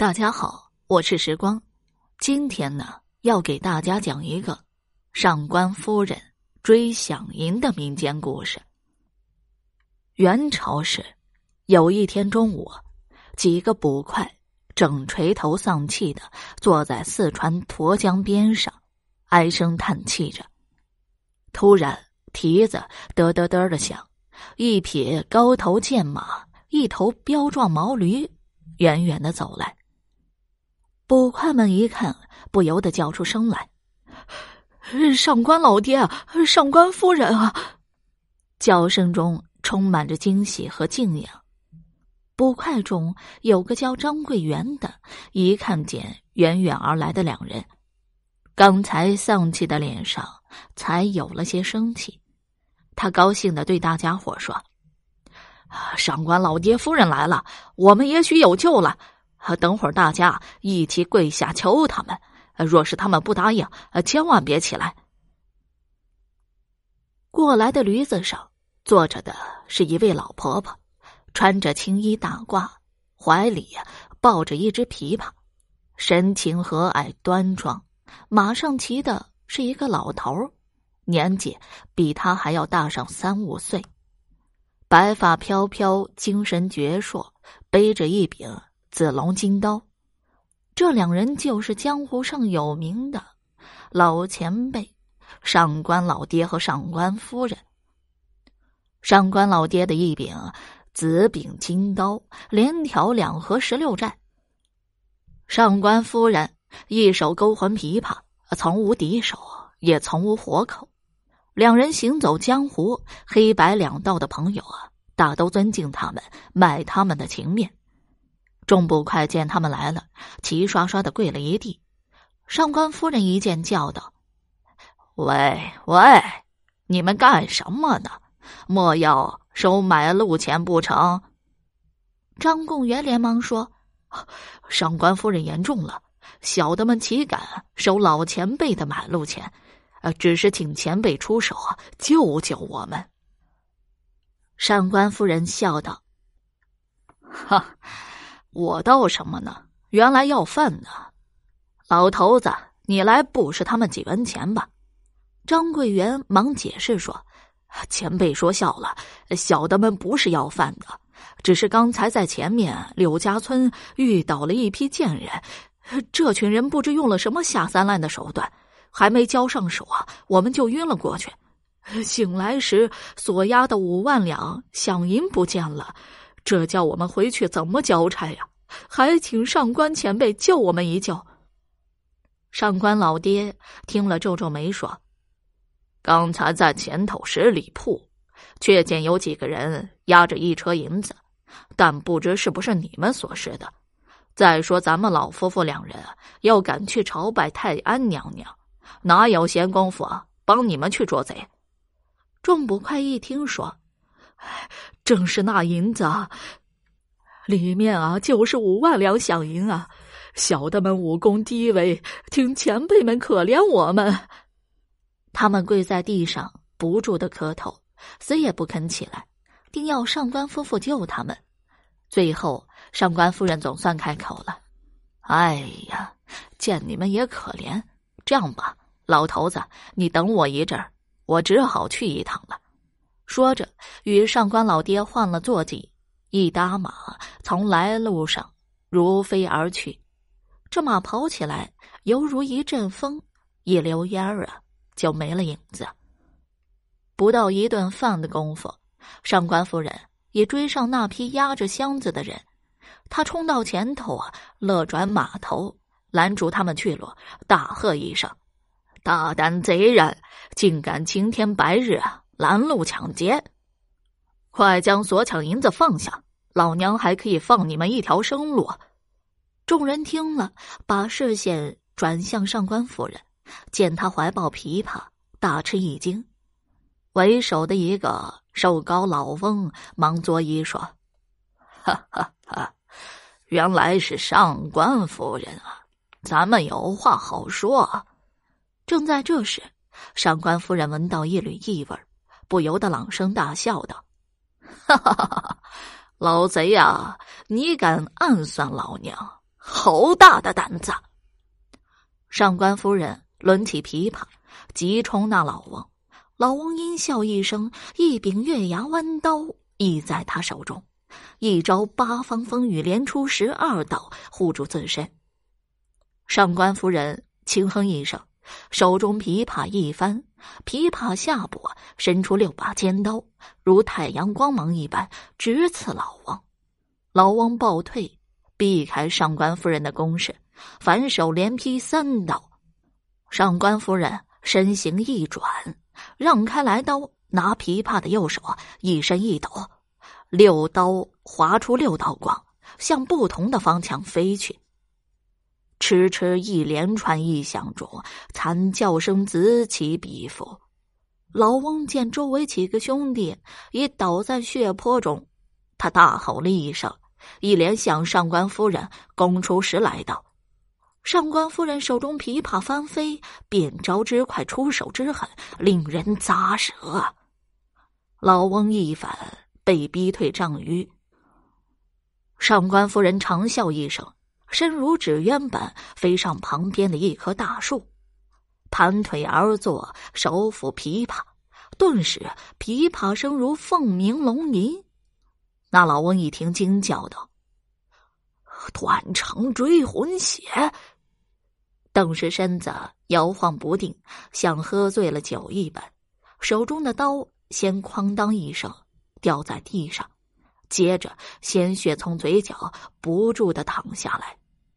大家好，我是时光。今天呢，要给大家讲一个上官夫人追响银的民间故事。元朝时，有一天中午，几个捕快正垂头丧气地坐在四川沱江边上，唉声叹气着。突然，蹄子嘚嘚嘚地响，一匹高头健马，一头膘壮毛驴远远地走来。捕快们一看，不由得叫出声来：“上官老爹，上官夫人啊！”叫声中充满着惊喜和敬仰。捕快中有个叫张桂元的，一看见远远而来的两人，刚才丧气的脸上才有了些生气。他高兴地对大家伙说：“上官老爹夫人来了，我们也许有救了。等会儿大家一起跪下求他们，若是他们不答应，千万别起来。”过来的驴子上坐着的是一位老婆婆，穿着青衣大褂，怀里抱着一只琵琶，神情和蔼端庄。马上骑的是一个老头，年纪比他还要大上3-5岁，白发飘飘，精神矍铄，背着一柄紫龙金刀。这两人就是江湖上有名的老前辈上官老爹和上官夫人。上官老爹的一柄紫柄金刀连挑2合16寨，上官夫人一手勾魂琵琶，从无敌手，也从无活口。两人行走江湖，黑白两道的朋友大都尊敬他们，卖他们的情面。众捕快见他们来了，齐刷刷的跪了一地。上官夫人一见，叫道：“喂，你们干什么呢？莫要收买路钱不成？”张贡元连忙说：“上官夫人言重了，小的们岂敢收老前辈的买路钱？只是请前辈出手救救我们。”上官夫人笑道：“哈，我道什么呢？原来要饭呢！老头子，你来补是他们几文钱吧。”张桂元忙解释说：“前辈说笑了，小的们不是要饭的，只是刚才在前面柳家村遇到了一批贱人，这群人不知用了什么下三滥的手段，还没交上手我们就晕了过去。醒来时所押的5万两响银不见了，这叫我们回去怎么交差呀？还请上官前辈救我们一救。”上官老爹听了皱皱眉说：“刚才在前头十里铺，却见有几个人押着一车银子，但不知是不是你们所示的。再说咱们老夫妇两人要赶去朝拜太安娘娘，哪有闲工夫帮你们去捉贼？”众捕快一听说：“正是那银子里面就是5万两响银啊！小的们武功低微，请前辈们可怜我们。”他们跪在地上不住的磕头，死也不肯起来，定要上官夫妇救他们。最后上官夫人总算开口了：“哎呀，见你们也可怜，这样吧，老头子，你等我一阵儿，我只好去一趟了。”说着，与上官老爹换了坐骑，一搭马从来路上如飞而去。这马跑起来，犹如一阵风，一溜烟儿就没了影子。不到一顿饭的功夫，上官夫人也追上那批压着箱子的人。她冲到前头勒转马头，拦住他们去路，大喝一声：“大胆贼人，竟敢青天白日拦路抢劫！快将所抢银子放下，老娘还可以放你们一条生路。”众人听了，把视线转向上官夫人，见她怀抱琵琶，大吃一惊。为首的一个瘦高老翁忙作揖说：“哈哈哈，原来是上官夫人啊，咱们有话好说啊。”正在这时，上官夫人闻到一缕异味，不由得朗声大笑道：“哈哈哈哈，老贼呀，你敢暗算老娘，好大的胆子！”上官夫人抡起琵琶，急冲那老翁。老翁阴笑一声，一柄月牙弯刀倚在他手中，一招八方风雨连出12道，护住自身。上官夫人轻哼一声，手中琵琶一翻，琵琶下拨伸出6把尖刀，如太阳光芒一般直刺老翁。老翁暴退，避开上官夫人的攻势，反手连劈3刀。上官夫人身形一转，让开来刀，拿琵琶的右手一伸一抖，6刀划出6道光，向不同的方向飞去。嗤嗤一连串异响中，惨叫声此起彼伏。老翁见周围几个兄弟已倒在血泊中，他大吼了一声，一连向上官夫人攻出10来刀。上官夫人手中琵琶翻飞，变招之快，出手之狠，令人咂舌。老翁一反，被逼退丈余。上官夫人长笑一声，身如纸鸢般飞上旁边的一棵大树，盘腿而坐，手抚琵琶，顿时琵琶声如凤鸣龙吟。那老翁一听，惊叫道：“断肠追魂血！”顿时身子摇晃不定，像喝醉了酒一般，手中的刀先哐当一声掉在地上，接着鲜血从嘴角不住地淌下来，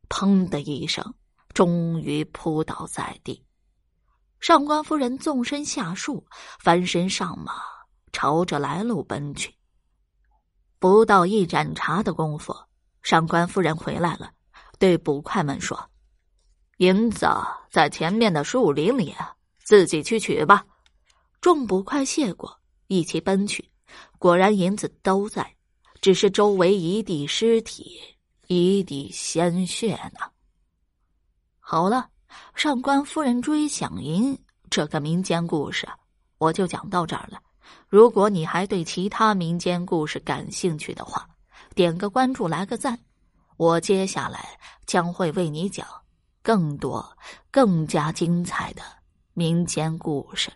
砰的一声，终于扑倒在地。上官夫人纵身下树，翻身上马，朝着来路奔去。不到一盏茶的功夫，上官夫人回来了，对捕快们说：“银子在前面的树林里，自己去取吧。”众捕快谢过，一起奔去。果然银子都在，只是周围一地尸体，一地鲜血呢。好了，上官夫人追想银这个民间故事，我就讲到这儿了。如果你还对其他民间故事感兴趣的话，点个关注，来个赞，我接下来将会为你讲更多、更加精彩的民间故事。